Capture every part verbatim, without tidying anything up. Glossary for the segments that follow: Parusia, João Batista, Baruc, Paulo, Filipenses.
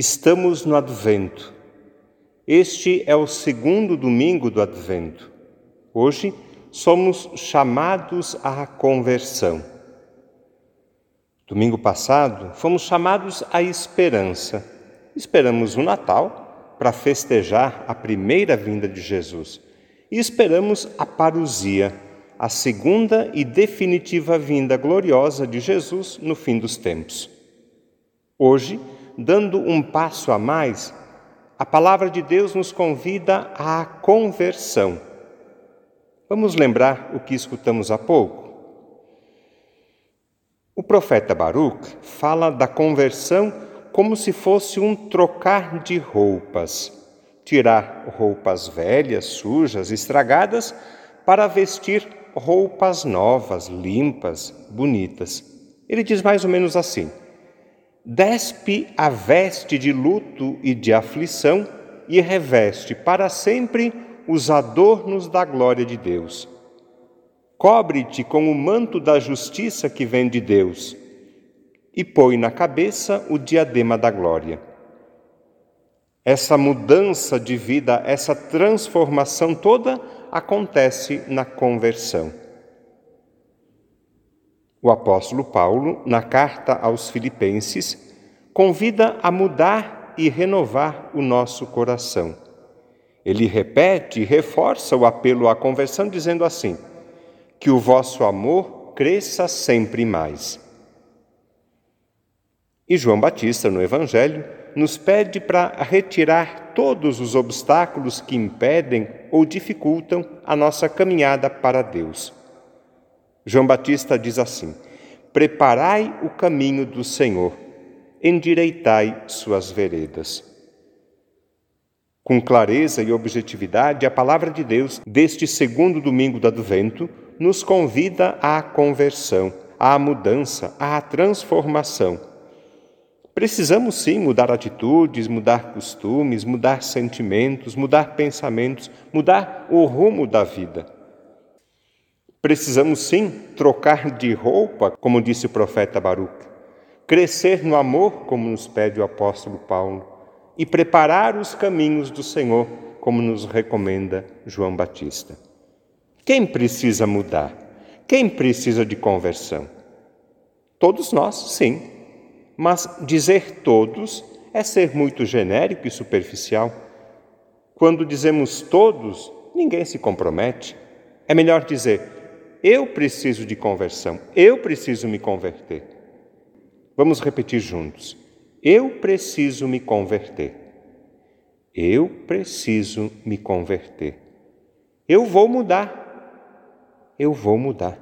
Estamos no Advento. Este é o segundo domingo do Advento. Hoje somos chamados à conversão. Domingo passado fomos chamados à esperança. Esperamos o Natal para festejar a primeira vinda de Jesus. E esperamos a Parusia, a segunda e definitiva vinda gloriosa de Jesus no fim dos tempos. Hoje, dando um passo a mais, a palavra de Deus nos convida à conversão. Vamos lembrar o que escutamos há pouco? O profeta Baruc fala da conversão como se fosse um trocar de roupas, tirar roupas velhas, sujas, estragadas, para vestir roupas novas, limpas, bonitas. Ele diz mais ou menos assim: despe a veste de luto e de aflição e reveste para sempre os adornos da glória de Deus. Cobre-te com o manto da justiça que vem de Deus e põe na cabeça o diadema da glória. Essa mudança de vida, essa transformação toda acontece na conversão. O apóstolo Paulo, na carta aos Filipenses, convida a mudar e renovar o nosso coração. Ele repete e reforça o apelo à conversão, dizendo assim: que o vosso amor cresça sempre mais. E João Batista, no Evangelho, nos pede para retirar todos os obstáculos que impedem ou dificultam a nossa caminhada para Deus. João Batista diz assim: preparai o caminho do Senhor, endireitai suas veredas. Com clareza e objetividade, a palavra de Deus deste segundo domingo do Advento nos convida à conversão, à mudança, à transformação. Precisamos sim mudar atitudes, mudar costumes, mudar sentimentos, mudar pensamentos, mudar o rumo da vida. Precisamos sim trocar de roupa, como disse o profeta Baruc, crescer no amor, como nos pede o apóstolo Paulo, e preparar os caminhos do Senhor, como nos recomenda João Batista. Quem precisa mudar? Quem precisa de conversão? Todos nós, sim, mas dizer todos é ser muito genérico e superficial. Quando dizemos todos, ninguém se compromete. É melhor dizer: eu preciso de conversão, eu preciso me converter. Vamos repetir juntos: eu preciso me converter, eu preciso me converter, eu vou mudar, eu vou mudar,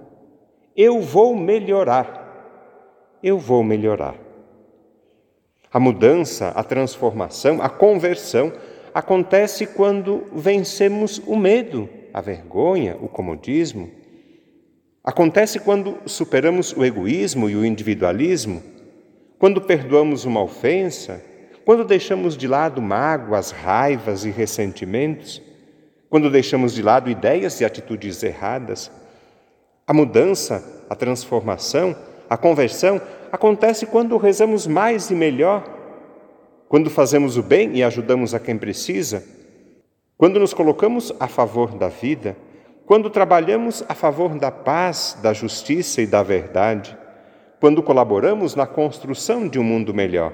eu vou melhorar, eu vou melhorar. A mudança, a transformação, a conversão acontece quando vencemos o medo, a vergonha, o comodismo. Acontece quando superamos o egoísmo e o individualismo, quando perdoamos uma ofensa, quando deixamos de lado mágoas, raivas e ressentimentos, quando deixamos de lado ideias e atitudes erradas. A mudança, a transformação, a conversão acontece quando rezamos mais e melhor, quando fazemos o bem e ajudamos a quem precisa, quando nos colocamos a favor da vida, quando trabalhamos a favor da paz, da justiça e da verdade, quando colaboramos na construção de um mundo melhor.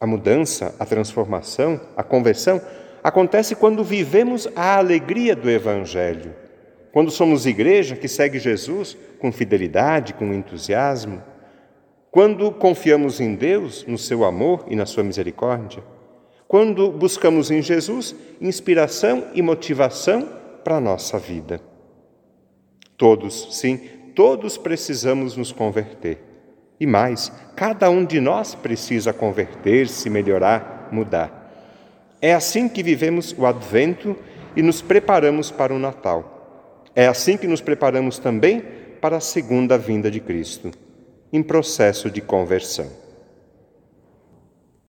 A mudança, a transformação, a conversão acontece quando vivemos a alegria do Evangelho, quando somos igreja que segue Jesus com fidelidade, com entusiasmo, quando confiamos em Deus, no seu amor e na sua misericórdia, quando buscamos em Jesus inspiração e motivação para a nossa vida. Todos, sim, todos precisamos nos converter. E mais, cada um de nós precisa converter-se, melhorar, mudar. É assim que vivemos o Advento e nos preparamos para o Natal. É assim que nos preparamos também para a segunda vinda de Cristo, em processo de conversão.